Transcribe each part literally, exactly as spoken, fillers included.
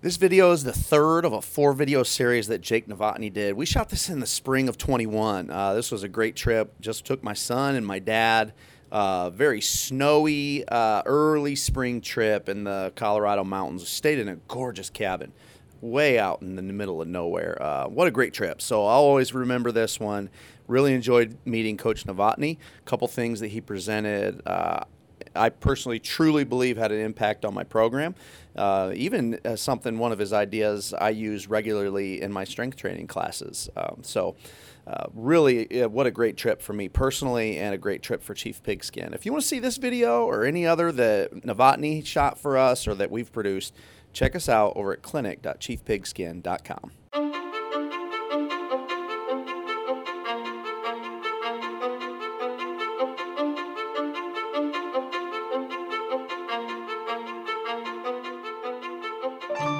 This video is the third of a four-video series that Jake Novotny did. We shot this in the spring of twenty-one. Uh, this was a great trip. Just took my son and my dad. Uh, very snowy, uh, early spring trip in the Colorado mountains. Stayed in a gorgeous cabin way out in the middle of nowhere. Uh, what a great trip. So I'll always remember this one. Really enjoyed meeting Coach Novotny. A couple things that he presented. Uh, I personally truly believe had an impact on my program. Uh, even uh, something, one of his ideas I use regularly in my strength training classes. Um, so uh, really, uh, what a great trip for me personally and a great trip for Chief Pigskin. If you want to see this video or any other that Novotny shot for us or that we've produced, check us out over at clinic dot chief pigskin dot com.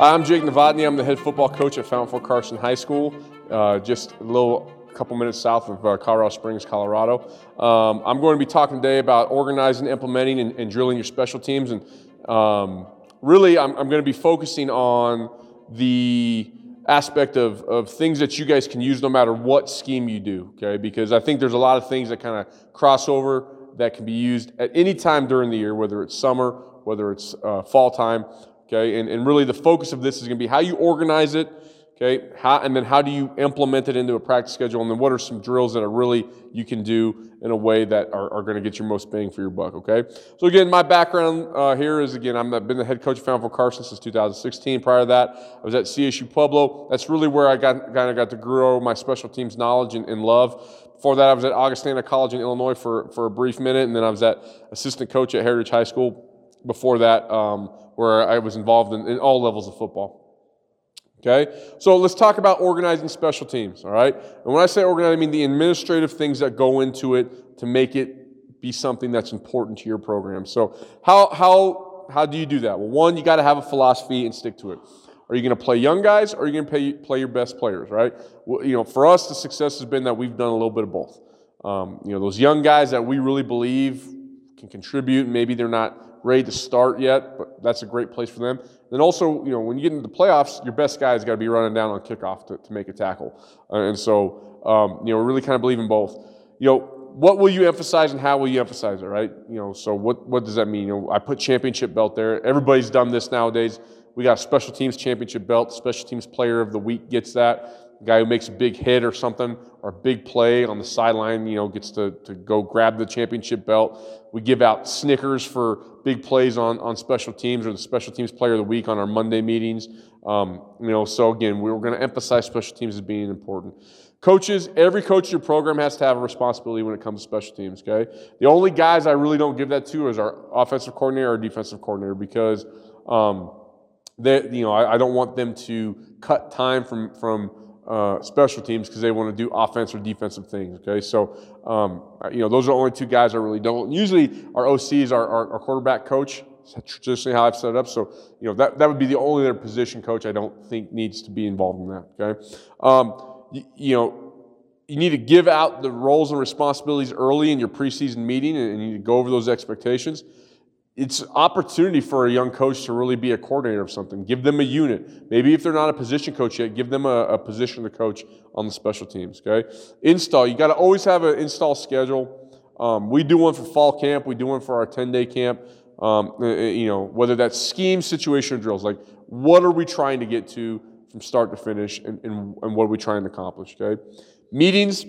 I'm Jake Novotny. I'm the head football coach at Fountain Fort Carson High School, uh, just a little couple minutes south of uh, Colorado Springs, Colorado. Um, I'm going to be talking today about organizing, implementing, and, and drilling your special teams. And um, really, I'm, I'm going to be focusing on the aspect of, of things that you guys can use no matter what scheme you do, okay? Because I think there's a lot of things that kind of cross over that can be used at any time during the year, whether it's summer, whether it's uh, fall time. Okay, and, and really the focus of this is going to be how you organize it, okay, how, and then how do you implement it into a practice schedule, and then what are some drills that are really you can do in a way that are, are going to get your most bang for your buck, okay? So again, my background uh, here is, again, I've been the head coach of Fountain Fort Carson since two thousand sixteen. Prior to that, I was at C S U Pueblo. That's really where I got kind of got to grow my special teams knowledge and, and love. Before that, I was at Augustana College in Illinois for, for a brief minute, and then I was at assistant coach at Heritage High School. Before that, um, where I was involved in, in all levels of football. Okay, so let's talk about organizing special teams, all right? And when I say organize, I mean the administrative things that go into it to make it be something that's important to your program. So how how how do you do that? Well, one, you got to have a philosophy and stick to it. Are you going to play young guys, or are you going to play, play your best players, right? Well, you know, for us, the success has been that we've done a little bit of both. Um, you know, those young guys that we really believe can contribute, maybe they're not ready to start yet, but that's a great place for them. Then also, you know, when you get into the playoffs, your best guy's got to be running down on kickoff to, to make a tackle. Uh, and so, um, you know, we really kind of believe in both. You know, what will you emphasize and how will you emphasize it, right? You know, so what, what does that mean? You know, I put championship belt there. Everybody's done this nowadays. We got special teams championship belt. Special teams player of the week gets that. The guy who makes a big hit or something or a big play on the sideline, you know, gets to, to go grab the championship belt. We give out Snickers for big plays on, on special teams, or the special teams player of the week on our Monday meetings. Um, you know, so again, we we're going to emphasize special teams as being important. Coaches, every coach in your program has to have a responsibility when it comes to special teams, okay? The only guys I really don't give that to is our offensive coordinator or defensive coordinator, because um, they, you know, I, I don't want them to cut time from from Uh, special teams because they want to do offense or defensive things, okay? So, um, you know, those are the only two guys I really don't. Usually our O C is our, our, our quarterback coach. That's traditionally how I've set it up. So, you know, that, that would be the only other position coach I don't think needs to be involved in that, okay? Um, you, you know, you need to give out the roles and responsibilities early in your preseason meeting, and, and you need to go over those expectations. It's an opportunity for a young coach to really be a coordinator of something. Give them a unit. Maybe if they're not a position coach yet, give them a, a position to coach on the special teams, okay? Install. You got to always have an install schedule. Um, we do one for fall camp. We do one for our ten-day camp. Um, you know, whether that's scheme, situation, or drills. Like, what are we trying to get to from start to finish, and, and, and what are we trying to accomplish, okay? Meetings.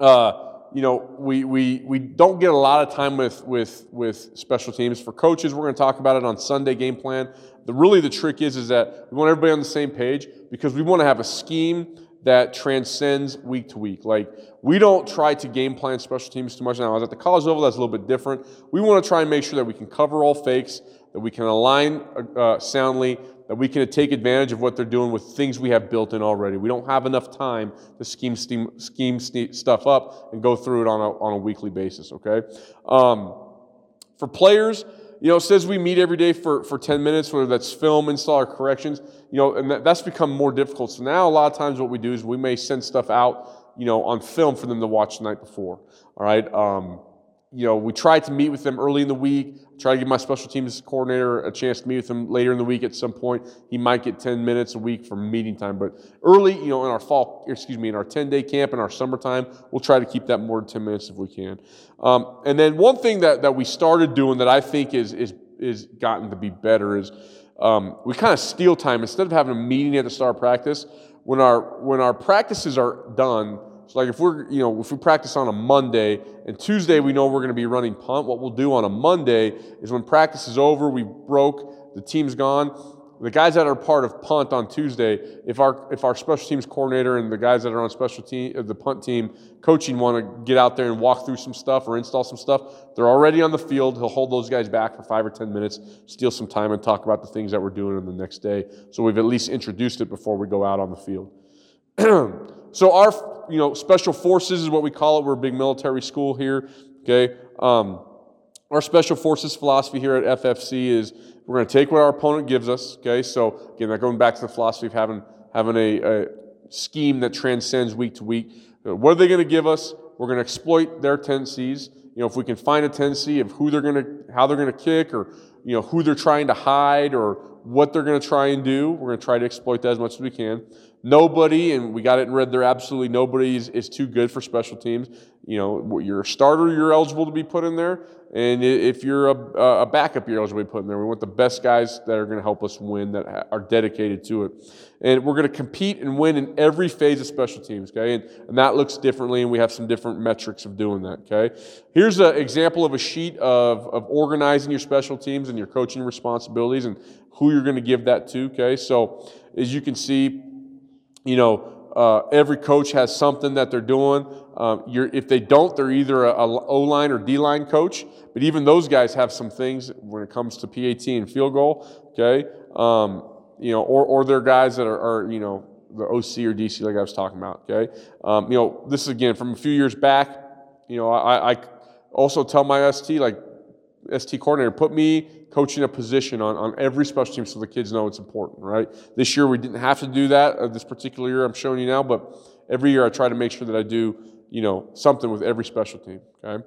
Uh, You know, we, we we don't get a lot of time with with with special teams. For coaches, we're going to talk about it on Sunday game plan. The really the trick is is that we want everybody on the same page, because we want to have a scheme that transcends week to week. Like, we don't try to game plan special teams too much now. I was at the college level, that's a little bit different. We want to try and make sure that we can cover all fakes, that we can align uh, soundly, that we can take advantage of what they're doing with things we have built in already. We don't have enough time to scheme steam, scheme ste- stuff up and go through it on a, on a weekly basis, okay? Um, for players, you know, it says we meet every day for, for ten minutes, whether that's film, install, or corrections, you know, and that, that's become more difficult. So now a lot of times what we do is we may send stuff out, you know, on film for them to watch the night before, all right? Um, you know, we tried to meet with them early in the week, try to give my special teams coordinator a chance to meet with them later in the week at some point. He might get ten minutes a week for meeting time, but early, you know, in our fall, excuse me, in our ten-day camp, in our summertime, we'll try to keep that more than ten minutes if we can. Um, and then one thing that, that we started doing that I think is is is gotten to be better is um, we kind of steal time. Instead of having a meeting at the start of practice, when our when our practices are done, so like if we're, you know, if we practice on a Monday and Tuesday we know we're going to be running punt, what we'll do on a Monday is when practice is over, we broke, the team's gone. The guys that are part of punt on Tuesday, if our if our special teams coordinator and the guys that are on special team, the punt team coaching want to get out there and walk through some stuff or install some stuff, they're already on the field. He'll hold those guys back for five or ten minutes, steal some time, and talk about the things that we're doing in the next day. So we've at least introduced it before we go out on the field. So our, you know, special forces is what we call it. We're a big military school here, okay? Um, our special forces philosophy here at F F C is we're going to take what our opponent gives us, okay? So, again, going back to the philosophy of having, having a, a scheme that transcends week to week. What are they going to give us? We're going to exploit their tendencies. You know, if we can find a tendency of who they're going to, how they're going to kick, or, you know, who they're trying to hide or what they're going to try and do, we're going to try to exploit that as much as we can. Nobody, and we got it in red there, absolutely nobody is, is too good for special teams. You know, you're a starter, you're eligible to be put in there. And if you're a, a backup, you're eligible to be put in there. We want the best guys that are going to help us win, that are dedicated to it. And we're going to compete and win in every phase of special teams, okay? And, and that looks differently, and we have some different metrics of doing that, okay? Here's an example of a sheet of, of organizing your special teams and your coaching responsibilities and who you're going to give that to, okay? So as you can see, you know, Uh, every coach has something that they're doing. Uh, you're, if they don't, they're either a, a O-line or D-line coach. But even those guys have some things when it comes to P A T and field goal. Okay, um, you know, or or they're guys that are, are you know, the O C or D C like I was talking about. Okay, um, you know, this is again from a few years back. You know, I, I also tell my S T, like S T coordinator, put me coaching a position on, on every special team so the kids know it's important, right? This year we didn't have to do that, uh, this particular year I'm showing you now, but every year I try to make sure that I do, you know, something with every special team, okay?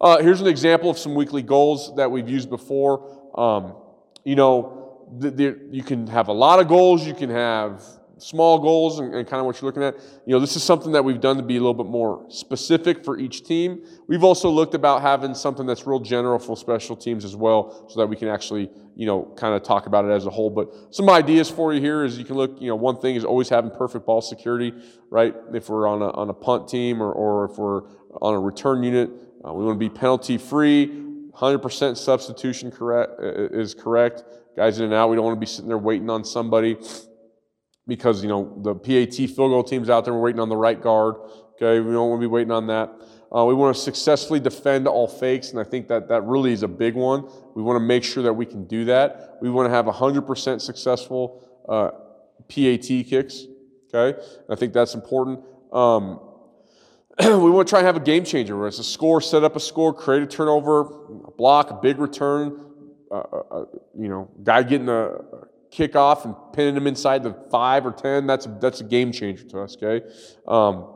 Uh, here's an example of some weekly goals that we've used before. Um, you know, th- there, you can have a lot of goals, you can have small goals and, and kind of what you're looking at. You know, this is something that we've done to be a little bit more specific for each team. We've also looked about having something that's real general for special teams as well, so that we can actually, you know, kind of talk about it as a whole. But some ideas for you here is you can look, you know, one thing is always having perfect ball security, right? If we're on a, on a punt team or, or if we're on a return unit, uh, we want to be penalty free. one hundred percent substitution correct is correct. Guys in and out, we don't want to be sitting there waiting on somebody, because, you know, the P A T field goal team's out there, we're waiting on the right guard, okay? We don't want to be waiting on that. Uh, we want to successfully defend all fakes, and I think that that really is a big one. We want to make sure that we can do that. We want to have one hundred percent successful uh, P A T kicks, okay? I think that's important. Um, we want to try and have a game changer, where it's a score, set up a score, create a turnover, a block, a big return, uh, uh, you know, guy getting a kickoff and pinning them inside the five or ten, that's a, that's a game changer to us, okay? Um,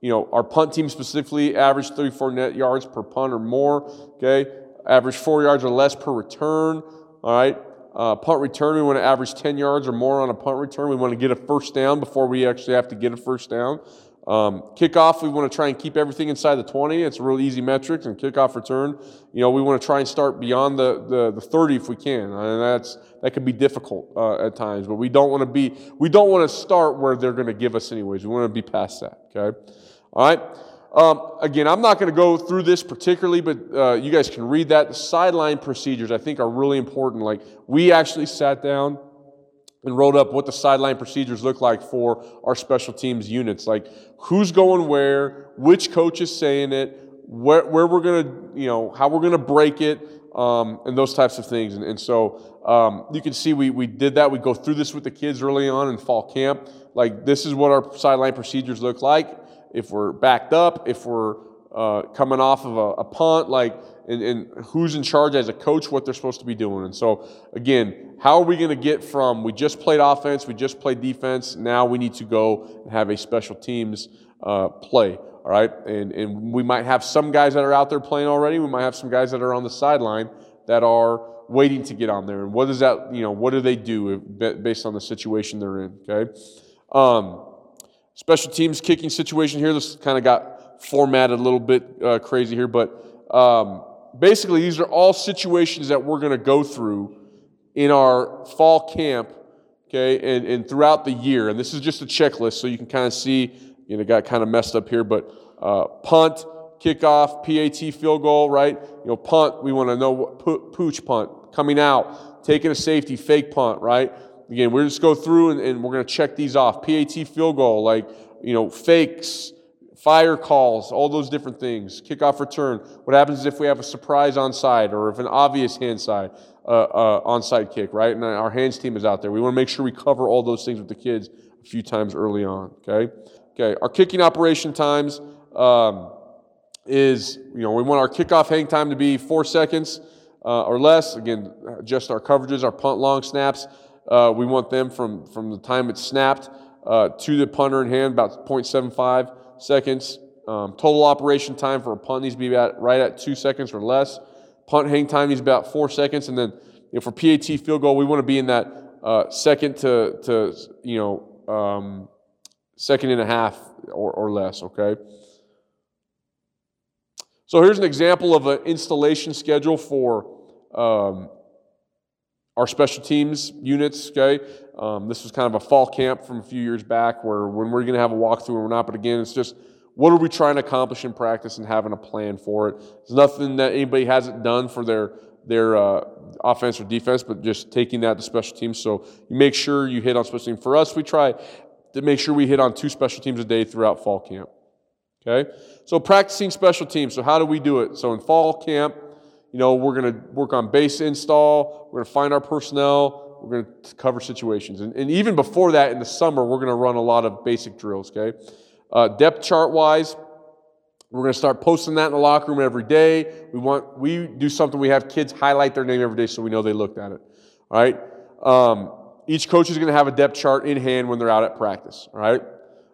you know, our punt team specifically averaged thirty-four net yards per punt or more, okay? Average four yards or less per return, all right? Uh, punt return, we want to average ten yards or more on a punt return. We want to get a first down before we actually have to get a first down. Um, kickoff, we want to try and keep everything inside the twenty. It's a real easy metric. And kickoff return, you know, we want to try and start beyond the, the, the thirty if we can. And that's, that can be difficult uh, at times, but we don't want to be, we don't want to start where they're going to give us anyways. We want to be past that, okay? All right. Um, again, I'm not going to go through this particularly, but uh, you guys can read that. The sideline procedures, I think, are really important. Like, we actually sat down and wrote up what the sideline procedures look like for our special teams units, like who's going where, which coach is saying it, where, where we're going to, you know, how we're going to break it, um, and those types of things. And, and so um, you can see we we did that. We go through this with the kids early on in fall camp. Like, this is what our sideline procedures look like. If we're backed up, if we're uh, coming off of a, a punt, like, and, and who's in charge as a coach, what they're supposed to be doing. And so, again, how are we going to get from we just played offense, we just played defense, now we need to go and have a special teams uh, play. all right? And, and we might have some guys that are out there playing already. We might have some guys that are on the sideline that are waiting to get on there. And what does that, you know, what do they do if, based on the situation they're in, okay? Um, special teams kicking situation here. This kind of got formatted a little bit uh, crazy here, but um, basically these are all situations that we're going to go through in our fall camp, okay, and, and throughout the year. And this is just a checklist, so you can kind of see, you know, it got kind of messed up here, but uh, punt, kickoff, P A T, field goal, right? You know, punt, we want to know what, pooch punt, coming out, taking a safety, fake punt, right? Again, we're just go through and, and we're going to check these off. P A T, field goal, like, you know, fakes, fire calls, all those different things. Kickoff return. What happens if we have a surprise onside or if an obvious handside, uh, uh, onside kick, right? And our hands team is out there. We want to make sure we cover all those things with the kids a few times early on, okay? Okay, our kicking operation times um, is, you know, we want our kickoff hang time to be four seconds uh, or less. Again, adjust our coverages, our punt long snaps. Uh, we want them from, from the time it's snapped uh, to the punter in hand, about zero point seven five. seconds. Um, total operation time for a punt needs to be about right at two seconds or less. Punt hang time needs about four seconds, and then you know, for P A T field goal, we want to be in that uh, second to to you know um, second and a half or, or less. Okay. So here's an example of an installation schedule for um, our special teams units. Okay. Um, this was kind of a fall camp from a few years back where when we're going to have a walkthrough and we're not, but again, it's just what are we trying to accomplish in practice and having a plan for it. It's nothing that anybody hasn't done for their their uh, offense or defense, but just taking that to special teams. So you make sure you hit on special teams. For us, we try to make sure we hit on two special teams a day throughout fall camp. Okay? So practicing special teams. So how do we do it? So in fall camp, you know, we're going to work on base install. We're going to find our personnel. We're going to cover situations. And, and even before that, in the summer, we're going to run a lot of basic drills, okay? Uh, depth chart-wise, we're going to start posting that in the locker room every day. We want we do something. We have kids highlight their name every day so we know they looked at it, all right? Um, each coach is going to have a depth chart in hand when they're out at practice, all right?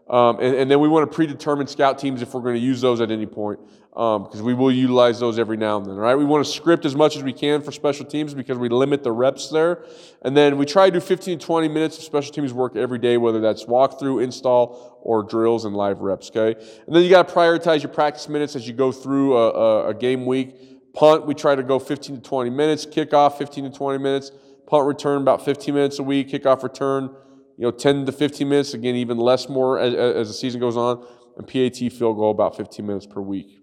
Um, and, and then we want to predetermine scout teams if we're going to use those at any point because um, we will utilize those every now and then, all right? We want to script as much as we can for special teams because we limit the reps there. And then we try to do fifteen to twenty minutes of special teams work every day, whether that's walkthrough, install, or drills and live reps, okay? And then you got to prioritize your practice minutes as you go through a, a, a game week. Punt, we try to go fifteen to twenty minutes. Kickoff, fifteen to twenty minutes. Punt return, about fifteen minutes a week. Kickoff return, you know, ten to fifteen minutes, again, even less more as, as the season goes on. And P A T field goal, about fifteen minutes per week,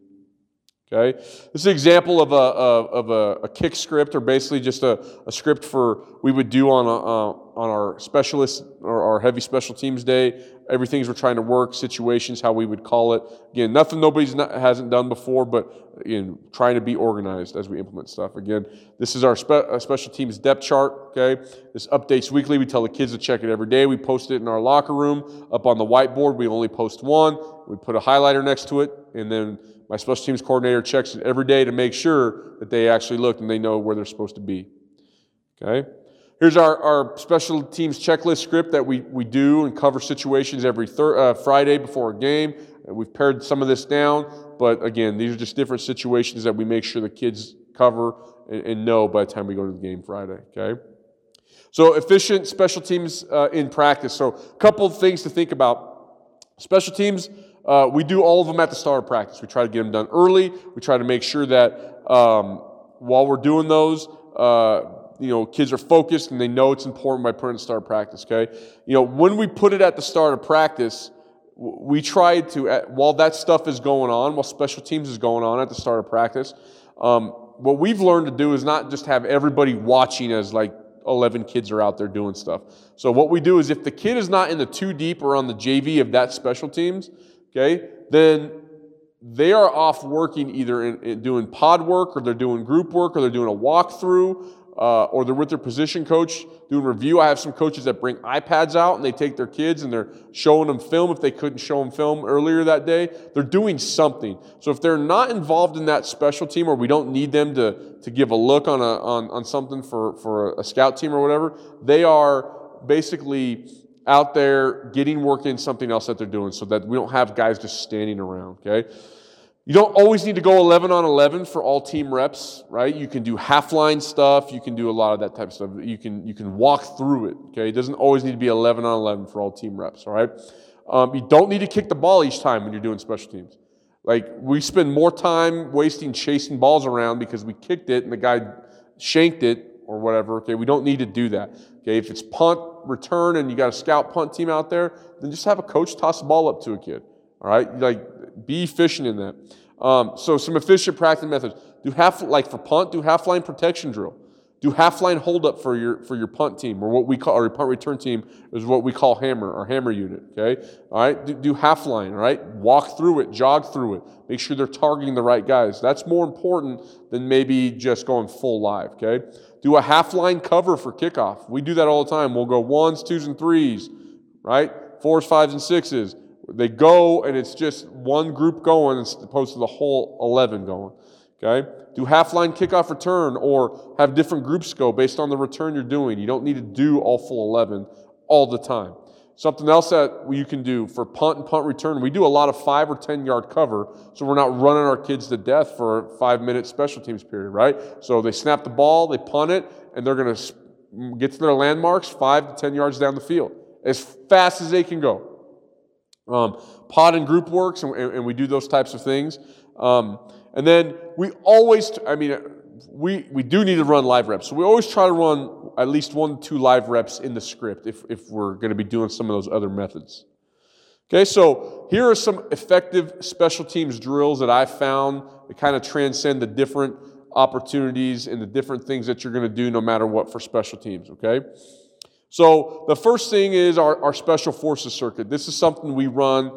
okay? This is an example of a, of, of a, a kick script, or basically just a, a script for we would do on, a, uh, on our specialist or our heavy special teams day, everything's we're trying to work, situations, how we would call it. Again, nothing nobody's not, hasn't done before, but again, trying to be organized as we implement stuff. Again, this is our spe, uh, special teams depth chart, okay? This updates weekly. We tell the kids to check it every day. We post it in our locker room. Up on the whiteboard, we only post one. We put a highlighter next to it, and then my special teams coordinator checks it every day to make sure that they actually looked and they know where they're supposed to be, okay? Here's our, our special teams checklist script that we, we do and cover situations every thir- uh, Friday before a game. And we've pared some of this down, but again, these are just different situations that we make sure the kids cover and, and know by the time we go to the game Friday, okay? So efficient special teams uh, in practice. So a couple of things to think about. Special teams, uh, we do all of them at the start of practice. We try to get them done early. We try to make sure that um, while we're doing those, uh, you know, kids are focused and they know it's important by putting it at the start of practice, okay? You know, when we put it at the start of practice, we try to, at, while that stuff is going on, while special teams is going on at the start of practice, um, what we've learned to do is not just have everybody watching as like eleven kids are out there doing stuff. So what we do is if the kid is not in the two deep or on the J V of that special teams, okay, then they are off working either in, in doing pod work or they're doing group work or they're doing a walkthrough. Uh, or they're with their position coach doing review. I have some coaches that bring iPads out and they take their kids and they're showing them film if they couldn't show them film earlier that day. They're doing something. So if they're not involved in that special team or we don't need them to, to give a look on, a, on, on something for, for a scout team or whatever, they are basically out there getting work in something else that they're doing so that we don't have guys just standing around, okay? You don't always need to go eleven on eleven for all team reps, right? You can do half-line stuff. You can do a lot of that type of stuff. You can you can walk through it, okay? It doesn't always need to be eleven on eleven for all team reps, all right? Um, you don't need to kick the ball each time when you're doing special teams. Like, we spend more time wasting chasing balls around because we kicked it and the guy shanked it or whatever, okay? We don't need to do that, okay? If it's punt, return, and you got a scout punt team out there, then just have a coach toss the ball up to a kid, all right? Like, be efficient in that. Um, so some efficient practice methods. Do half, like for punt, do half-line protection drill. Do half-line hold-up for your for your punt team, or what we call, or punt return team is what we call hammer, or hammer unit, okay? All right, do, do half-line, all right? Walk through it, jog through it. Make sure they're targeting the right guys. That's more important than maybe just going full live, okay? Do a half-line cover for kickoff. We do that all the time. We'll go ones, twos, and threes, right? Fours, fives, and sixes. They go, and it's just one group going as opposed to the whole eleven going, okay? Do half-line kickoff return, or have different groups go based on the return you're doing. You don't need to do all full eleven all the time. Something else that you can do for punt and punt return, we do a lot of five or ten yard cover, so we're not running our kids to death for a five minute special teams period, right? So they snap the ball, they punt it, and they're going to get to their landmarks five to ten yards down the field as fast as they can go. Um, pod and group works, and, and we do those types of things. Um, and then we always, I mean, we we do need to run live reps. So we always try to run at least one to two live reps in the script if, if we're going to be doing some of those other methods. Okay, so here are some effective special teams drills that I found that kind of transcend the different opportunities and the different things that you're going to do no matter what for special teams, okay? So the first thing is our, our special forces circuit. This is something we run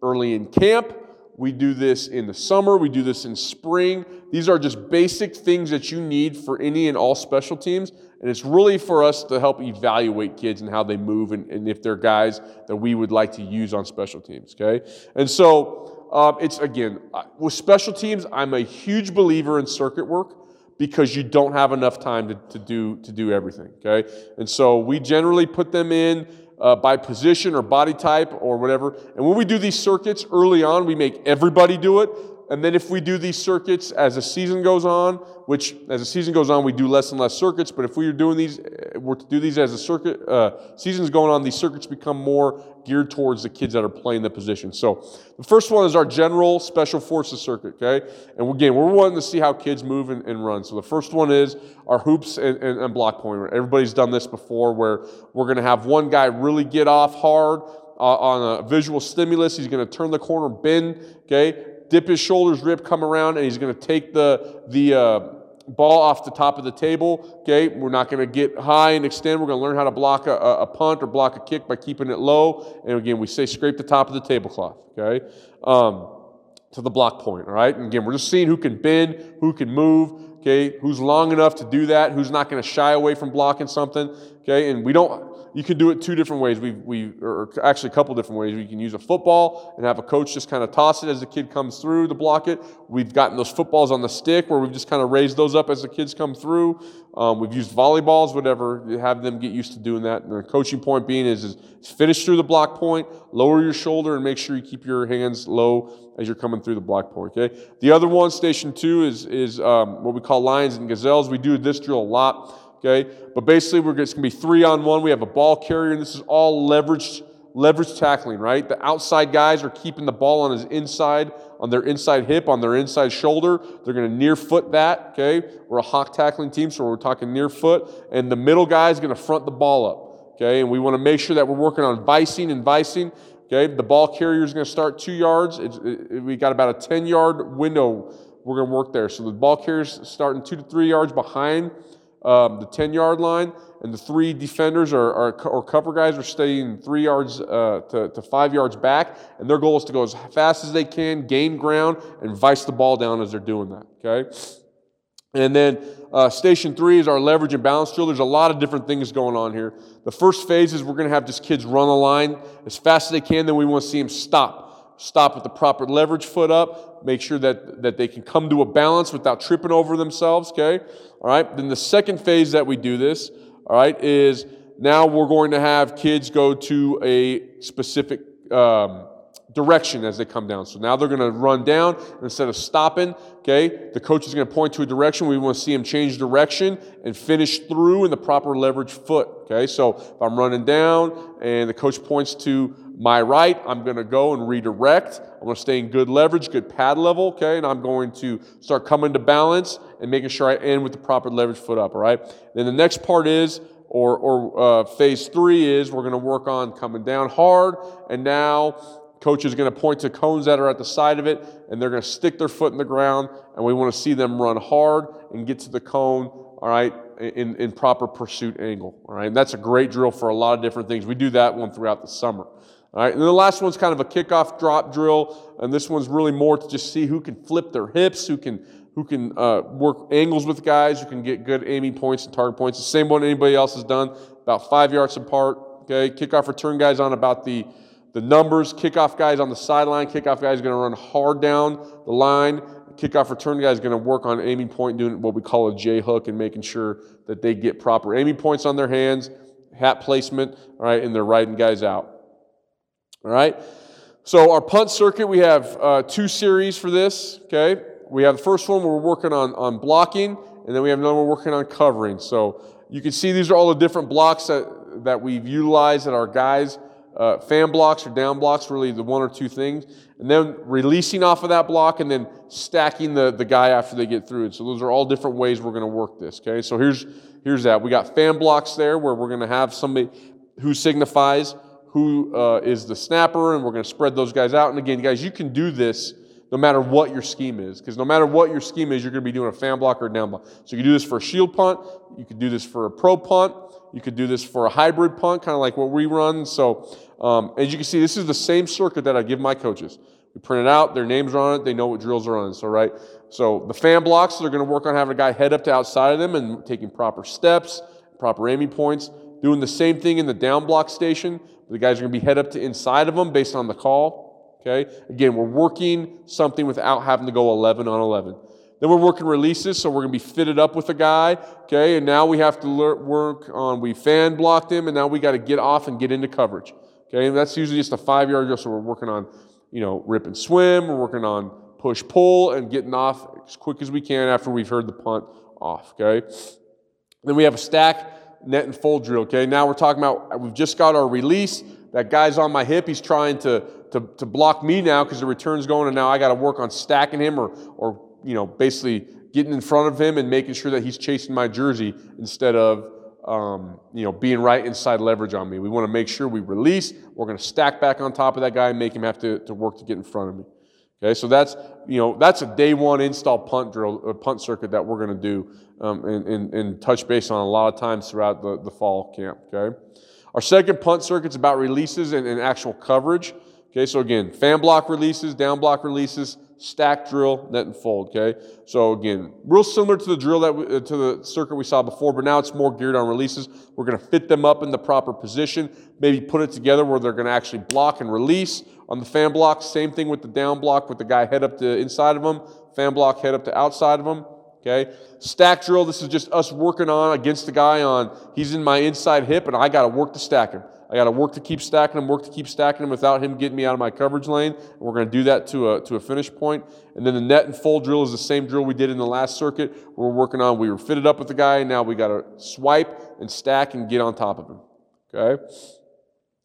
early in camp. We do this in the summer. We do this in spring. These are just basic things that you need for any and all special teams. And it's really for us to help evaluate kids and how they move, and, and if they're guys that we would like to use on special teams, okay? And so um, it's, again, with special teams, I'm a huge believer in circuit work, because you don't have enough time to, to do to do everything, okay? And so we generally put them in uh, by position or body type or whatever. And when we do these circuits early on, we make everybody do it. And then if we do these circuits as the season goes on, which as the season goes on, we do less and less circuits. But if we are doing these, we're to do these as the circuit uh, season's going on, these circuits become more geared towards the kids that are playing the position. So the first one is our general special forces circuit, okay? And again, we're wanting to see how kids move and, and run. So the first one is our hoops and, and, and block point. Everybody's done this before, where we're going to have one guy really get off hard uh, on a visual stimulus. He's going to turn the corner, bend, okay? Dip his shoulders, rip, come around, and he's going to take the, the uh, ball off the top of the table, okay? We're not going to get high and extend. We're going to learn how to block a, a punt or block a kick by keeping it low. And again, we say scrape the top of the tablecloth, okay, um, to the block point, all right? And again, we're just seeing who can bend, who can move, okay, who's long enough to do that, who's not going to shy away from blocking something, okay? And we don't, you can do it two different ways, we we or actually a couple different ways. We can use a football and have a coach just kind of toss it as the kid comes through to block it. We've gotten those footballs on the stick where we've just kind of raised those up as the kids come through. Um, we've used volleyballs, whatever, have them get used to doing that. And the coaching point being is, is finish through the block point, lower your shoulder, and make sure you keep your hands low as you're coming through the block point, okay? The other one, station two, is, is um, what we call lions and gazelles. We do this drill a lot, okay? But basically, we're it's going to be three on one. We have a ball carrier, and this is all leveraged, leveraged tackling, right? The outside guys are keeping the ball on his inside, on their inside hip, on their inside shoulder. They're going to near foot that, okay? We're a hawk tackling team, so we're talking near foot, and the middle guy is going to front the ball up, okay? And we want to make sure that we're working on vicing and vicing, okay? The ball carrier is going to start two yards. It's, it, we got about a ten yard window. We're going to work there. So the ball carrier's starting two to three yards behind um, the ten yard line, and the three defenders are, are, or cover guys are staying three yards uh, to, to five yards back, and their goal is to go as fast as they can, gain ground, and vice the ball down as they're doing that, okay? And then uh, station three is our leverage and balance drill. There's a lot of different things going on here. The first phase is we're going to have just kids run the line as fast as they can, then we want to see them stop. Stop with the proper leverage foot up, make sure that, that they can come to a balance without tripping over themselves, okay? All right, then the second phase that we do this, all right, is now we're going to have kids go to a specific um, direction as they come down. So now they're going to run down. Instead of stopping, okay, the coach is going to point to a direction. We want to see them change direction and finish through in the proper leverage foot, okay? So if I'm running down and the coach points to my right, I'm going to go and redirect. I'm going to stay in good leverage, good pad level, okay? And I'm going to start coming to balance and making sure I end with the proper leverage foot up, all right? Then the next part is, or, or uh, phase three is, we're going to work on coming down hard, and now coach is going to point to cones that are at the side of it, and they're going to stick their foot in the ground, and we want to see them run hard and get to the cone, all right, in, in proper pursuit angle, all right? And that's a great drill for a lot of different things. We do that one throughout the summer, all right? And then the last one's kind of a kickoff drop drill, and this one's really more to just see who can flip their hips, who can who can uh, work angles with guys, who can get good aiming points and target points. The same one anybody else has done, about five yards apart, okay? Kickoff return guys on about the The numbers, kickoff guys on the sideline, kickoff guy is going to run hard down the line. Kickoff return guy is going to work on aiming point, doing what we call a J-hook and making sure that they get proper aiming points on their hands, hat placement, all right, and they're riding guys out. All right, so our punt circuit, we have uh, two series for this, okay? We have the first one where we're working on, on blocking, and then we have another one working on covering. So you can see these are all the different blocks that, that we've utilized that our guys Uh, fan blocks or down blocks, really the one or two things, and then releasing off of that block and then stacking the, the guy after they get through it. So those are all different ways we're going to work this, okay? So here's, here's that. We got fan blocks there where we're going to have somebody who signifies who uh, is the snapper, and we're going to spread those guys out. And again, guys, you can do this no matter what your scheme is, because no matter what your scheme is, you're going to be doing a fan block or a down block. So you can do this for a shield punt. You can do this for a pro punt. You could do this for a hybrid punt, kind of like what we run. So um, as you can see, this is the same circuit that I give my coaches. We print it out. Their names are on it. They know what drills are on. So, right? So the fan blocks, they're going to work on having a guy head up to outside of them and taking proper steps, proper aiming points. Doing the same thing in the down block station. The guys are going to be head up to inside of them based on the call. Okay? Again, we're working something without having to go eleven on eleven. Then we're working releases, so we're going to be fitted up with a guy, okay? And now we have to work on, we fan blocked him, and now we got to get off and get into coverage, okay? And that's usually just a five-yard drill, so we're working on, you know, rip and swim, we're working on push-pull and getting off as quick as we can after we've heard the punt off, okay? Then we have a stack, net, and fold drill, okay? Now we're talking about, we've just got our release. That guy's on my hip, he's trying to, to, to block me now because the return's going, and now I got to work on stacking him or or you know, basically getting in front of him and making sure that he's chasing my jersey instead of, um, you know, being right inside leverage on me. We want to make sure we release. We're going to stack back on top of that guy and make him have to, to work to get in front of me. Okay, so that's, you know, that's a day one install punt drill, or punt circuit that we're going to do um, and, and, and touch base on a lot of times throughout the, the fall camp, okay? Our second punt circuit's about releases and, and actual coverage. Okay, so again, fan block releases, down block releases, stack drill, net and fold, okay? So again, real similar to the drill that we, uh, to the circuit we saw before, but now it's more geared on releases. We're gonna fit them up in the proper position, maybe put it together where they're gonna actually block and release on the fan block. Same thing with the down block with the guy head up to inside of them, fan block head up to outside of them, okay? Stack drill, this is just us working on against the guy on, he's in my inside hip and I gotta work to stack him. I got to work to keep stacking him, work to keep stacking him without him getting me out of my coverage lane. And we're going to do that to a, to a finish point. And then the net and fold drill is the same drill we did in the last circuit. We're working on, we were fitted up with the guy, and now we got to swipe and stack and get on top of him. Okay?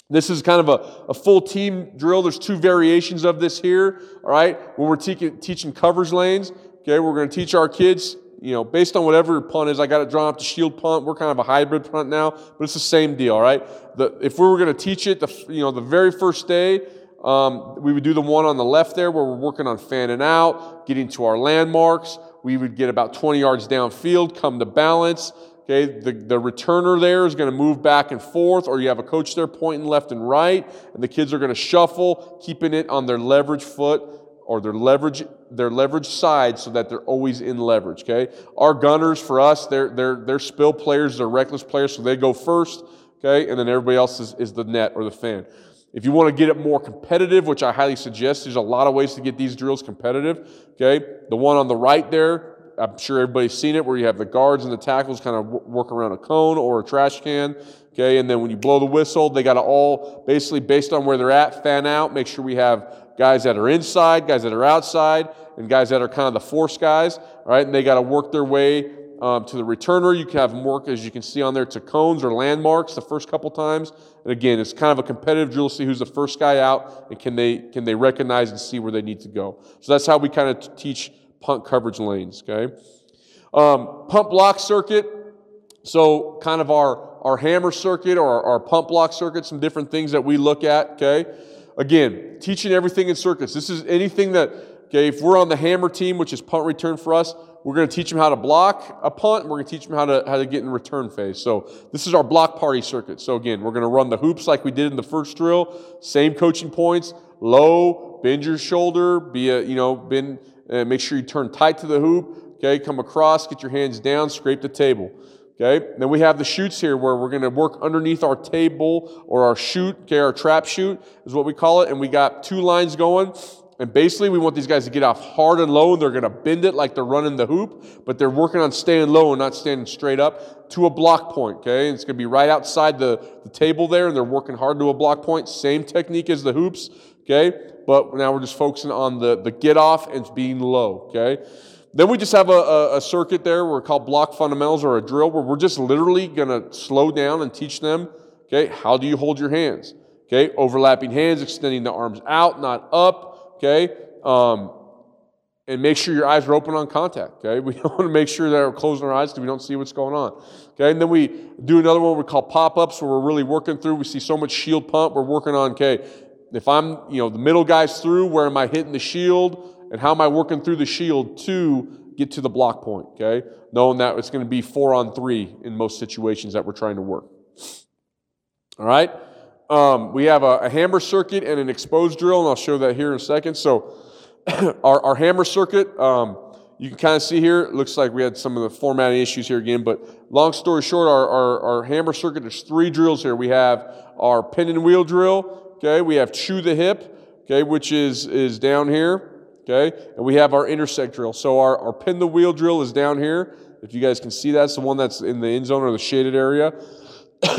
This is kind of a, a full team drill. There's two variations of this here. All right? When we're te- teaching coverage lanes, okay, we're going to teach our kids, you know, based on whatever punt is, I got it drawn up to shield punt. We're kind of a hybrid punt now, but it's the same deal, all right? The, if we were going to teach it, the, you know, the very first day, um, we would do the one on the left there where we're working on fanning out, getting to our landmarks. We would get about twenty yards downfield, come to balance. Okay, the, the returner there is going to move back and forth, or you have a coach there pointing left and right, and the kids are going to shuffle, keeping it on their leverage foot or their leverage their leverage side so that they're always in leverage, okay? Our gunners, for us, they're, they're, they're spill players, they're reckless players, so they go first, okay? And then everybody else is, is the net or the fan. If you want to get it more competitive, which I highly suggest, there's a lot of ways to get these drills competitive, okay? The one on the right there, I'm sure everybody's seen it, where you have the guards and the tackles kind of work around a cone or a trash can, okay? And then when you blow the whistle, they got to all basically, based on where they're at, fan out, make sure we have guys that are inside, guys that are outside, and guys that are kind of the force guys, all right? And they got to work their way um, to the returner. You can have them work, as you can see on there, to cones or landmarks the first couple times. And again, it's kind of a competitive drill to see who's the first guy out and can they, can they recognize and see where they need to go. So that's how we kind of teach punt coverage lanes, okay? Um, pump block circuit, so kind of our, our hammer circuit or our, our pump block circuit, some different things that we look at, okay? Again, teaching everything in circuits. This is anything that, okay, if we're on the hammer team, which is punt return for us, we're going to teach them how to block a punt, and we're going to teach them how to, how to get in return phase. So this is our block party circuit. So again, we're going to run the hoops like we did in the first drill, same coaching points, low, bend your shoulder, be a, you know, bend, and make sure you turn tight to the hoop, okay? Come across, get your hands down, scrape the table, okay? Then we have the shoots here where we're going to work underneath our table or our shoot, okay? Our trap shoot is what we call it, and we got two lines going, and basically we want these guys to get off hard and low, and they're going to bend it like they're running the hoop, but they're working on staying low and not standing straight up to a block point, okay? And it's going to be right outside the, the table there, and they're working hard to a block point, same technique as the hoops, okay? But now we're just focusing on the, the get off and being low, okay? Then we just have a, a, a circuit there we're called block fundamentals or a drill where we're just literally gonna slow down and teach them, okay, how do you hold your hands, okay? Overlapping hands, extending the arms out, not up, okay? Um, and make sure your eyes are open on contact, okay? We don't wanna make sure that we're closing our eyes so we don't see what's going on, okay? And then we do another one we call pop-ups where we're really working through, we see so much shield pump, we're working on, okay, if I'm, you know, the middle guy's through, where am I hitting the shield? And how am I working through the shield to get to the block point, okay? Knowing that it's going to be four on three in most situations that we're trying to work. All right? Um, we have a, a hammer circuit and an exposed drill, and I'll show that here in a second. So our, our hammer circuit, um, you can kind of see here, it looks like we had some of the formatting issues here again, but long story short, our, our, our hammer circuit, there's three drills here. We have our pin and wheel drill. Okay, we have chew the hip, okay, which is, is down here, okay, and we have our intersect drill. So our, our pin the wheel drill is down here. If you guys can see, that's the one that's in the end zone or the shaded area.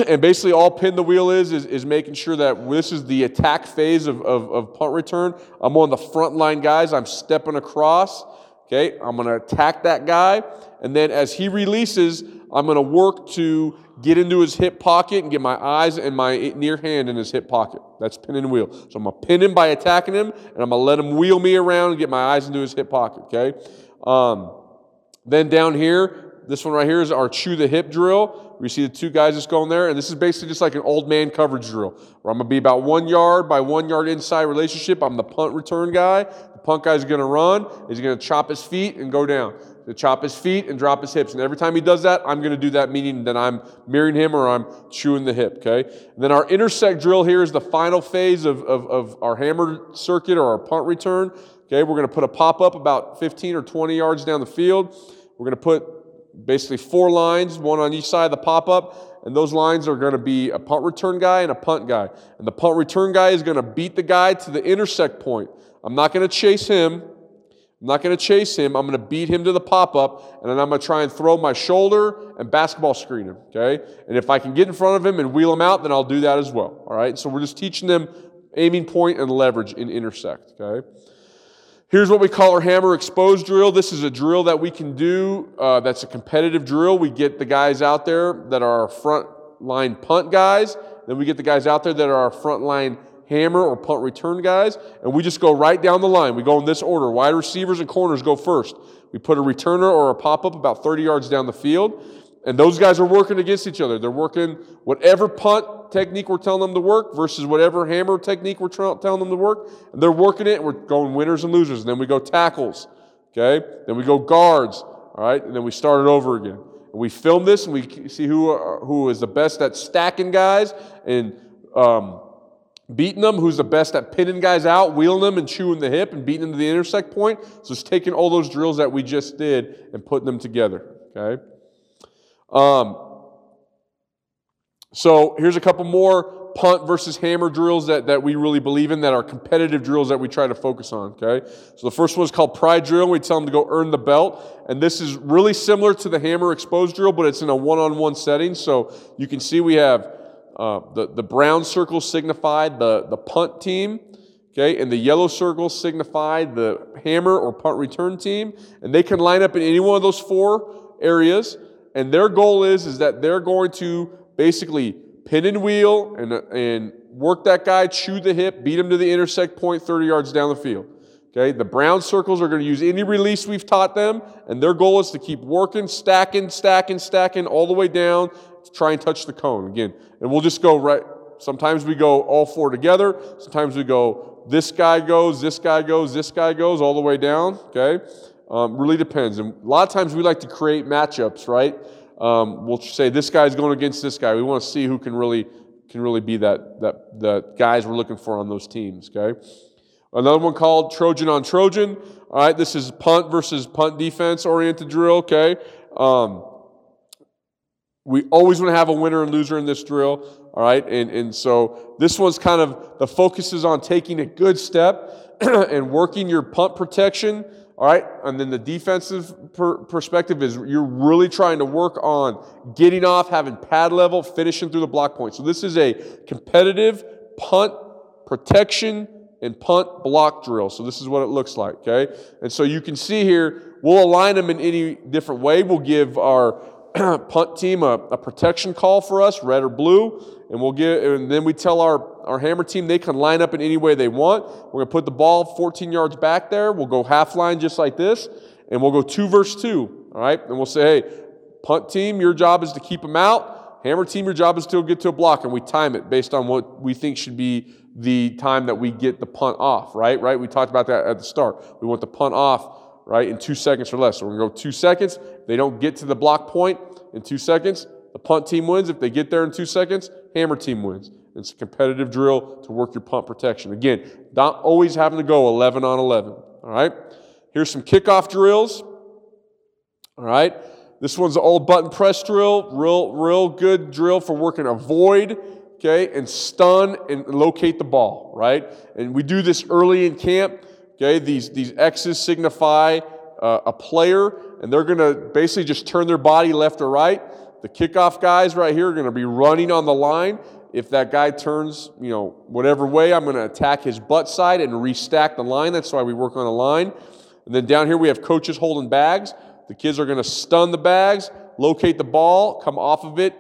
And basically all pin the wheel is, is is making sure that this is the attack phase of, of, of punt return. I'm on the front line, guys. I'm stepping across, okay. I'm going to attack that guy, and then as he releases, I'm going to work to get into his hip pocket and get my eyes and my near hand in his hip pocket. That's pin and wheel. So I'm going to pin him by attacking him, and I'm going to let him wheel me around and get my eyes into his hip pocket, okay? Um, then down here, this one right here is our chew the hip drill. We see the two guys just going there, and this is basically just like an old man coverage drill where I'm going to be about one yard by one yard inside relationship. I'm the punt return guy. The punt guy's going to run. He's going to chop his feet and go down. To chop his feet and drop his hips. And every time he does that, I'm going to do that, meaning that I'm mirroring him or I'm chewing the hip, okay? And then our intersect drill here is the final phase of, of, of our hammer circuit or our punt return, okay? We're going to put a pop-up about fifteen or twenty yards down the field. We're going to put basically four lines, one on each side of the pop-up, and those lines are going to be a punt return guy and a punt guy. And the punt return guy is going to beat the guy to the intersect point. I'm not going to chase him. I'm not going to chase him. I'm going to beat him to the pop-up, and then I'm going to try and throw my shoulder and basketball screen him, okay? And if I can get in front of him and wheel him out, then I'll do that as well, all right? So we're just teaching them aiming point and leverage in intersect, okay? Here's what we call our hammer exposed drill. This is a drill that we can do uh, that's a competitive drill. We get the guys out there that are our front line punt guys. Then we get the guys out there that are our front line hammer or punt return guys, and we just go right down the line. We go in this order. Wide receivers and corners go first. We put a returner or a pop-up about thirty yards down the field, and those guys are working against each other. They're working whatever punt technique we're telling them to work versus whatever hammer technique we're tra- telling them to work, and they're working it, and we're going winners and losers. And then we go tackles, okay? Then we go guards, all right? And then we start it over again. And we film this, and we see who, are, who is the best at stacking guys and um, beating them, who's the best at pinning guys out, wheeling them and chewing the hip and beating them to the intersect point. So it's taking all those drills that we just did and putting them together, okay? Um, So here's a couple more punt versus hammer drills that, that we really believe in, that are competitive drills that we try to focus on, okay? So the first one is called pride drill. We tell them to go earn the belt. And this is really similar to the hammer exposed drill, but it's in a one-on-one setting. So you can see we have uh, the, the brown circle signified the, the punt team, okay? And the yellow circle signified the hammer or punt return team. And they can line up in any one of those four areas. And their goal is, is that they're going to basically pin and wheel and, and work that guy, chew the hip, beat him to the intersect point thirty yards down the field. Okay, the brown circles are going to use any release we've taught them, and their goal is to keep working, stacking, stacking, stacking all the way down to try and touch the cone again. And we'll just go right, sometimes we go all four together, sometimes we go this guy goes, this guy goes, this guy goes, all the way down, okay? Um, really depends. And a lot of times we like to create matchups, right? Um, we'll say this guy's going against this guy. We want to see who can really can really be that that the guys we're looking for on those teams. Okay, another one called Trojan on Trojan. All right, this is punt versus punt defense oriented drill. Okay, um, we always want to have a winner and loser in this drill. All right, and and so this one's kind of the focus is on taking a good step and working your punt protection. All right, and then the defensive per perspective is you're really trying to work on getting off, having pad level, finishing through the block point. So this is a competitive punt protection and punt block drill. So this is what it looks like, okay? And so you can see here, we'll align them in any different way. We'll give our punt team a, a protection call for us, red or blue, and we'll give, and then we tell our Our hammer team, they can line up in any way they want. We're going to put the ball fourteen yards back there. We'll go half line just like this, and we'll go two versus two, all right? And we'll say, hey, punt team, your job is to keep them out. Hammer team, your job is to get to a block, and we time it based on what we think should be the time that we get the punt off, right? Right? We talked about that at the start. We want the punt off, right, in two seconds or less. So we're going to go two seconds. If they don't get to the block point in two seconds, the punt team wins. If they get there in two seconds, hammer team wins. It's a competitive drill to work your punt protection. Again, not always having to go eleven on eleven, all right? Here's some kickoff drills, all right? This one's an old button press drill, real, real good drill for working a void, okay, and stun and locate the ball, right? And we do this early in camp, okay? These, these X's signify uh, a player, and they're going to basically just turn their body left or right. The kickoff guys right here are going to be running on the line. If that guy turns, you know, whatever way, I'm going to attack his butt side and restack the line. That's why we work on a line. And then down here we have coaches holding bags. The kids are going to stun the bags, locate the ball, come off of it,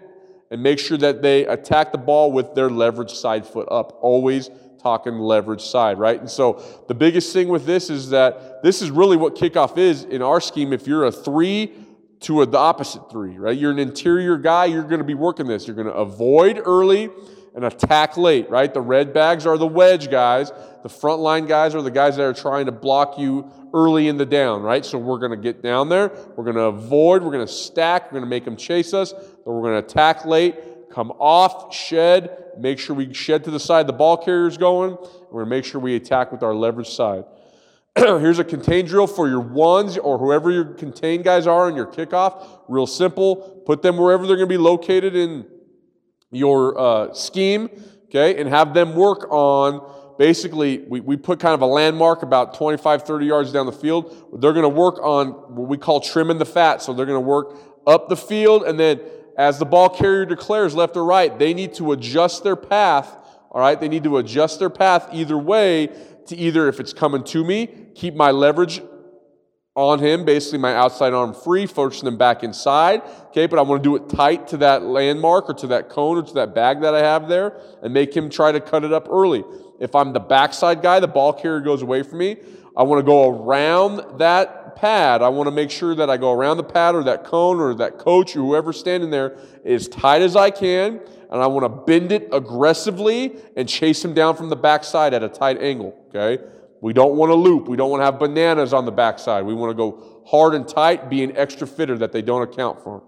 and make sure that they attack the ball with their leverage side foot up. Always talking leverage side, right? And so the biggest thing with this is that this is really what kickoff is in our scheme. If you're a three to a, the opposite three, right? You're an interior guy, you're going to be working this. You're going to avoid early and attack late, right? The red bags are the wedge guys. The front line guys are the guys that are trying to block you early in the down, right? So we're going to get down there. We're going to avoid. We're going to stack. We're going to make them chase us. Or we're going to attack late, come off, shed, make sure we shed to the side the ball carrier's going. We're going to make sure we attack with our leverage side. Here's a contain drill for your ones or whoever your contain guys are in your kickoff. Real simple. Put them wherever they're going to be located in your uh, scheme, okay, and have them work on basically we, we put kind of a landmark about twenty-five, thirty yards down the field. They're going to work on what we call trimming the fat. So they're going to work up the field, and then as the ball carrier declares left or right, they need to adjust their path, all right? They need to adjust their path either way to either, if it's coming to me, keep my leverage on him, basically my outside arm free, forcing them back inside, okay? But I want to do it tight to that landmark or to that cone or to that bag that I have there and make him try to cut it up early. If I'm the backside guy, the ball carrier goes away from me, I want to go around that pad. I want to make sure that I go around the pad or that cone or that coach or whoever's standing there as tight as I can, and I want to bend it aggressively and chase him down from the backside at a tight angle, okay? We don't want to loop. We don't want to have bananas on the backside. We want to go hard and tight, be an extra fitter that they don't account for.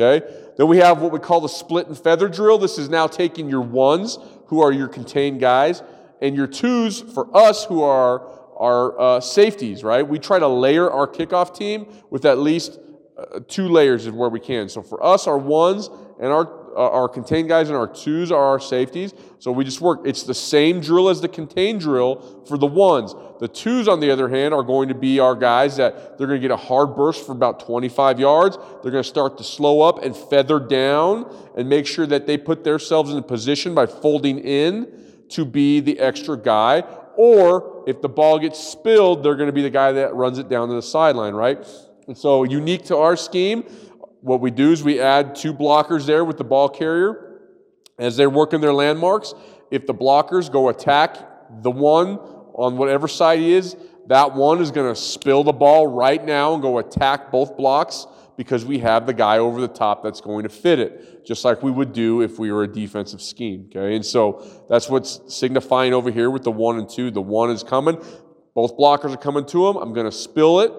Okay? Then we have what we call the split and feather drill. This is now taking your ones, who are your contained guys, and your twos for us, who are our uh, safeties, right? We try to layer our kickoff team with at least uh, two layers of where we can. So for us, our ones and our uh, our contain guys and our twos are our safeties. So we just work. It's the same drill as the contain drill for the ones. The twos, on the other hand, are going to be our guys that they're going to get a hard burst for about twenty-five yards. They're going to start to slow up and feather down and make sure that they put themselves in a position by folding in to be the extra guy. Or if the ball gets spilled, they're going to be the guy that runs it down to the sideline, right? And so unique to our scheme, what we do is we add two blockers there with the ball carrier. As they're working their landmarks, if the blockers go attack the one on whatever side he is, that one is going to spill the ball right now and go attack both blocks because we have the guy over the top that's going to fit it, just like we would do if we were a defensive scheme, okay? And so that's what's signifying over here with the one and two. The one is coming. Both blockers are coming to him. I'm going to spill it,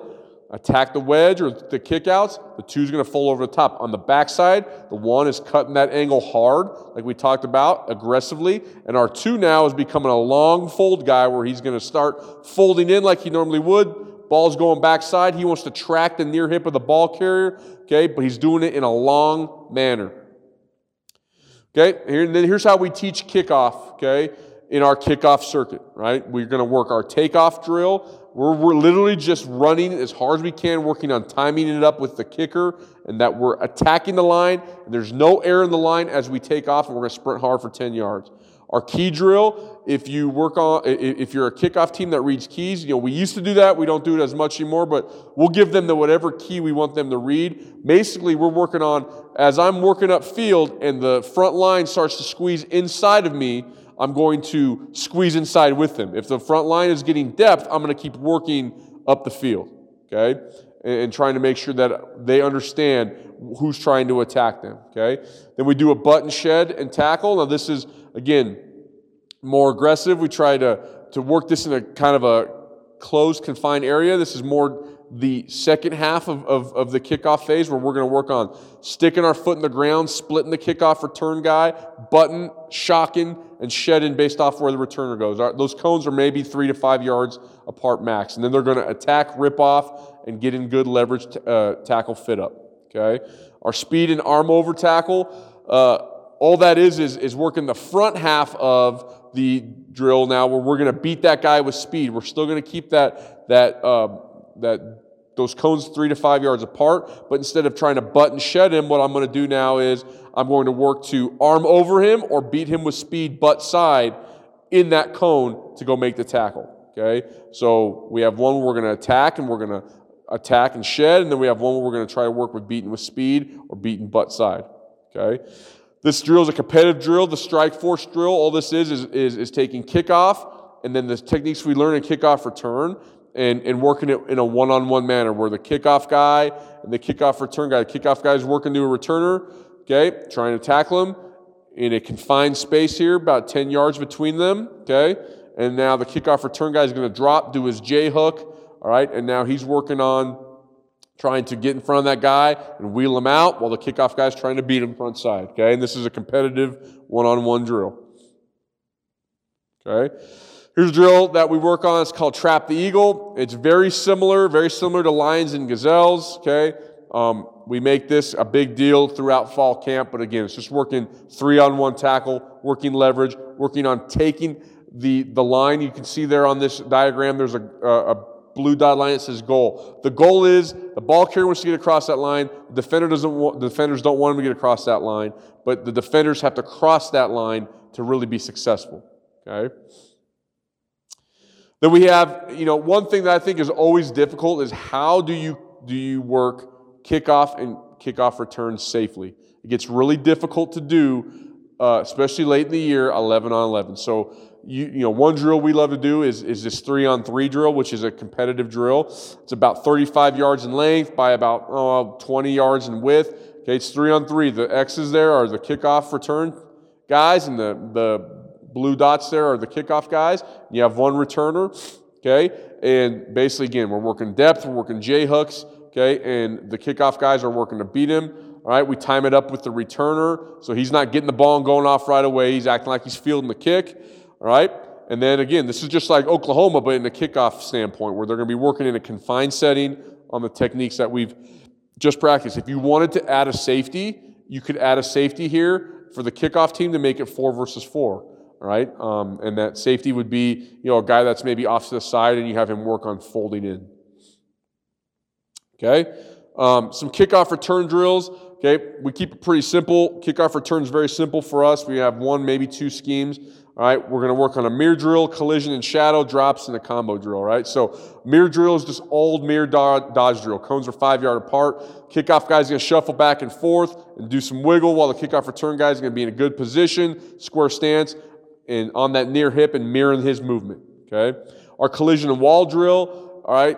attack the wedge or the kickouts. The two's going to fall over the top. On the backside, the one is cutting that angle hard, like we talked about, aggressively. And our two now is becoming a long fold guy where he's going to start folding in like he normally would. Ball's going backside. He wants to track the near hip of the ball carrier, okay? But he's doing it in a long manner, okay? Here, and then here's how we teach kickoff, okay, in our kickoff circuit, right? We're going to work our takeoff drill. We're, we're literally just running as hard as we can, working on timing it up with the kicker and that we're attacking the line. And there's no air in the line as we take off, and we're going to sprint hard for ten yards. Our key drill, if you work on, if you're a kickoff team that reads keys, you know, we used to do that. We don't do it as much anymore, but we'll give them the whatever key we want them to read. Basically, we're working on, as I'm working up field and the front line starts to squeeze inside of me, I'm going to squeeze inside with them. If the front line is getting depth, I'm going to keep working up the field, okay, and, and trying to make sure that they understand who's trying to attack them, okay? Then we do a button shed and tackle. Now, this is, again, more aggressive. We try to, to work this in a kind of a closed, confined area. This is more the second half of, of, of the kickoff phase where we're going to work on sticking our foot in the ground, splitting the kickoff return guy, button, shocking, and shedding based off where the returner goes. Our, those cones are maybe three to five yards apart max. And then they're going to attack, rip off, and get in good leverage t- uh, tackle fit up. Okay? Our speed and arm over tackle, uh, all that is, is is working the front half of the drill now where we're going to beat that guy with speed. We're still going to keep that that um, that those cones three to five yards apart, but instead of trying to butt and shed him, what I'm going to do now is I'm going to work to arm over him or beat him with speed butt side in that cone to go make the tackle. Okay, so we have one we're going to attack and we're going to attack and shed, and then we have one where we're going to try to work with beating with speed or beating butt side, okay? This drill is a competitive drill, the strike force drill. All this is is, is, is taking kickoff and then the techniques we learn in kickoff return and, and working it in a one-on-one manner where the kickoff guy and the kickoff return guy, the kickoff guy is working to a returner, okay, trying to tackle him in a confined space here, about ten yards between them, okay? And now the kickoff return guy is going to drop, do his J-hook, all right, and now he's working on trying to get in front of that guy and wheel him out while the kickoff guy's trying to beat him front side, okay? And this is a competitive one-on-one drill, okay? Here's a drill that we work on. It's called Trap the Eagle. It's very similar, very similar to lions and gazelles, okay? Um, we make this a big deal throughout fall camp, but again, it's just working three-on-one tackle, working leverage, working on taking the, the line. You can see there on this diagram there's a, a, a blue dot line, it says goal. The goal is the ball carrier wants to get across that line. The defender doesn't want, the defenders don't want him to get across that line, but the defenders have to cross that line to really be successful, okay? Then we have, you know, one thing that I think is always difficult is how do you do you work kickoff and kickoff returns safely? It gets really difficult to do, uh, especially late in the year, eleven on eleven. So, You, you know, one drill we love to do is, is this three-on-three drill, which is a competitive drill. It's about thirty-five yards in length by about oh, twenty yards in width. Okay, it's three-on-three. The X's there are the kickoff return guys, and the, the blue dots there are the kickoff guys. You have one returner, okay? And basically, again, we're working depth, we're working J-hooks, okay? And the kickoff guys are working to beat him. All right, we time it up with the returner, so he's not getting the ball and going off right away. He's acting like he's fielding the kick. All right, and then again, this is just like Oklahoma, but in the kickoff standpoint, where they're going to be working in a confined setting on the techniques that we've just practiced. If you wanted to add a safety You could add a safety here for the kickoff team to make it four versus four. All right, um, and that safety would be, you know, a guy that's maybe off to the side, and you have him work on folding in. Okay, um, some kickoff return drills. Okay, we keep it pretty simple. Kickoff return is very simple for us. We have one, maybe two schemes. All right, we're going to work on a mirror drill, collision and shadow, drops, and a combo drill, right? So mirror drill is just old mirror dodge drill. Cones are five yard apart. Kickoff guy's going to shuffle back and forth and do some wiggle while the kickoff return guy's going to be in a good position, square stance, and on that near hip and mirroring his movement, okay? Our collision and wall drill, all right,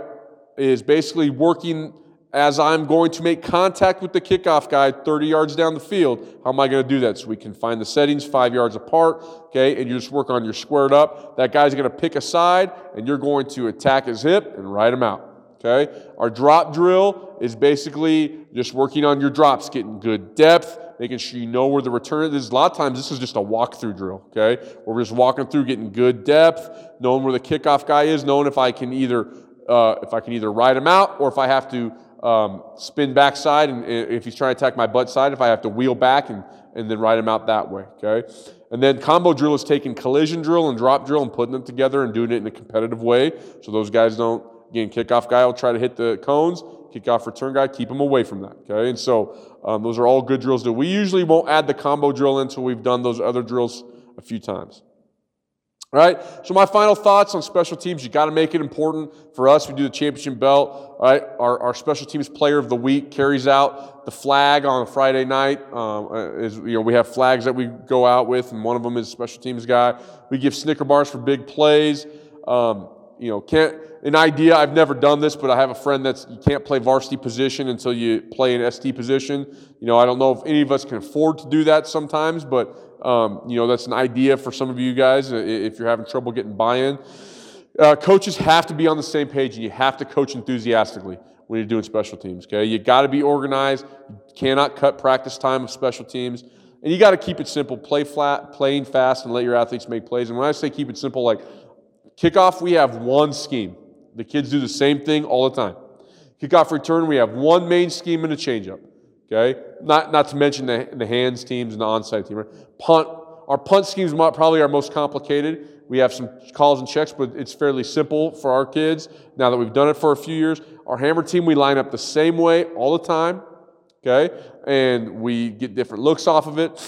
is basically working as I'm going to make contact with the kickoff guy thirty yards down the field. How am I going to do that? So we can find the settings five yards apart, okay, and you just work on your squared up. That guy's going to pick a side, and you're going to attack his hip and ride him out, okay? Our drop drill is basically just working on your drops, getting good depth, making sure you know where the return is. A lot of times this is just a walkthrough drill, okay, where we're just walking through, getting good depth, knowing where the kickoff guy is, knowing if I can either, uh, if I can either ride him out or if I have to Um, spin backside, and if he's trying to attack my butt side, if I have to wheel back and, and then ride him out that way, okay? And then combo drill is taking collision drill and drop drill and putting them together and doing it in a competitive way so those guys don't, again, kickoff guy will try to hit the cones, kickoff return guy, keep him away from that, okay? And so um, those are all good drills that we usually won't add the combo drill until we've done those other drills a few times. All right, so my final thoughts on special teams. You got to make it important for us. We do the championship belt. All right, our, our special teams player of the week carries out the flag on a Friday night. Um, is, you know, we have flags that we go out with, and one of them is special teams guy. We give Snicker bars for big plays. Um, you know, can't an idea. I've never done this, but I have a friend that's you can't play varsity position until you play an S D position. You know, I don't know if any of us can afford to do that sometimes, but. Um, you know, that's an idea for some of you guys if you're having trouble getting buy-in. Uh, coaches have to be on the same page, and you have to coach enthusiastically when you're doing special teams, okay? You got to be organized. You cannot cut practice time of special teams. And you got to keep it simple. Play flat, playing fast, and let your athletes make plays. And when I say keep it simple, like kickoff, we have one scheme. The kids do the same thing all the time. Kickoff return, we have one main scheme and a change-up. Okay, not not to mention the, the hands teams and the onside team. Right? Punt, our punt schemes are probably our most complicated. We have some calls and checks, but it's fairly simple for our kids now that we've done it for a few years. Our hammer team, we line up the same way all the time, okay, and we get different looks off of it,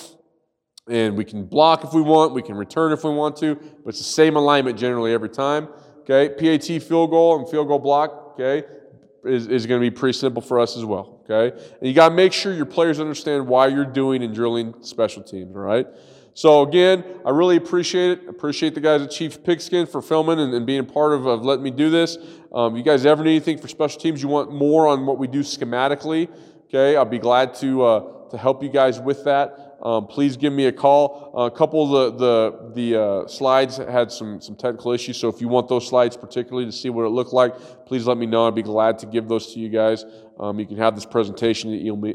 and we can block if we want, we can return if we want to, but it's the same alignment generally every time, okay. P A T field goal and field goal block, okay, is, is going to be pretty simple for us as well. Okay, and you got to make sure your players understand why you're doing and drilling special teams, all right? So, again, I really appreciate it. Appreciate the guys at Chief Pigskin for filming and, and being a part of, of letting me do this. Um, you guys ever need anything for special teams, you want more on what we do schematically, okay, I'll be glad to, uh, to help you guys with that. Um, please give me a call. Uh, a couple of the, the, the uh, slides had some, some technical issues, so if you want those slides particularly to see what it looked like, please let me know. I'd be glad to give those to you guys. Um, you can have this presentation,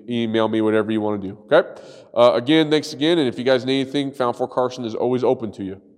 email me, whatever you want to do, okay? Uh, again, thanks again, and if you guys need anything, Fountain Fort Carson is always open to you.